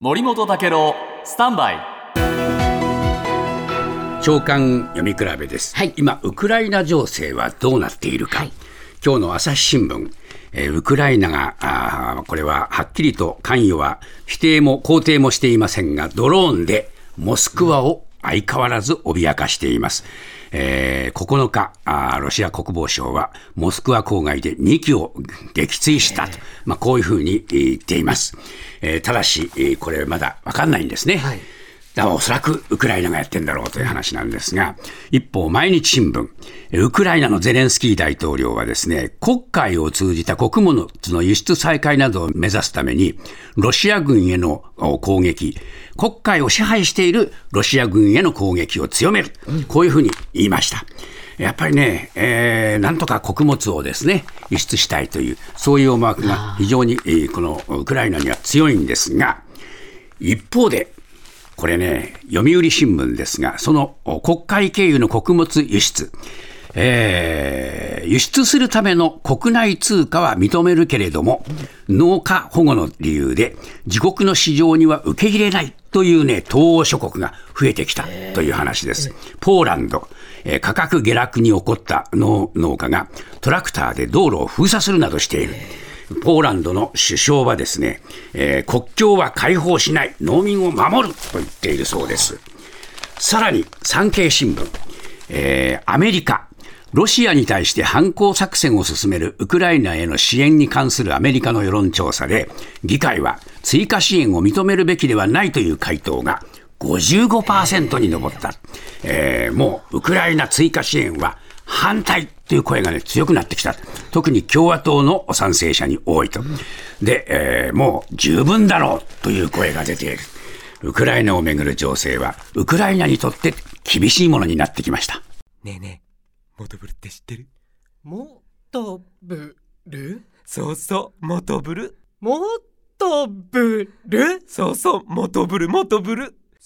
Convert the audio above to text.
森本武郎スタンバイ朝刊読み比べです、はい、今ウクライナ情勢はどうなっているか、はい、今日の朝日新聞、ウクライナがこれははっきりと関与は否定も肯定もしていませんがドローンでモスクワを相変わらず脅かしています、9日ロシア国防省はモスクワ郊外で2機を撃墜したと、こういうふうに言っています、ただしこれまだ分かんないんですね、はい、だからおそらくウクライナがやってんだろうという話なんですが、一方毎日新聞、ウクライナのゼレンスキー大統領はですね、黒海を通じた穀物の輸出再開などを目指すためにロシア軍への攻撃、黒海を支配しているロシア軍への攻撃を強める、こういうふうに言いました。やっぱりね、なんとか穀物をですね輸出したいというそういう思惑が非常に、このウクライナには強いんですが、一方でこれね読売新聞ですが、その黒海経由の穀物輸出、輸出するための国内通貨は認めるけれども農家保護の理由で自国の市場には受け入れないというね東欧諸国が増えてきたという話です。ポーランド、価格下落に起こった農家がトラクターで道路を封鎖するなどしている。ポーランドの首相はですね、国境は開放しない、農民を守ると言っているそうです。さらに産経新聞、アメリカ、ロシアに対して反抗作戦を進めるウクライナへの支援に関するアメリカの世論調査で、議会は追加支援を認めるべきではないという回答が 55% に上った、もうウクライナ追加支援は反対という声が、ね、強くなってきた。特に共和党の賛成者に多いと。で、もう十分だろうという声が出ている。ウクライナをめぐる情勢はウクライナにとって厳しいものになってきました。ねえねえ、モトブルって知ってる？モトブル？そうそう、モトブル。モトブル？そうそう、モトブル、モトブル。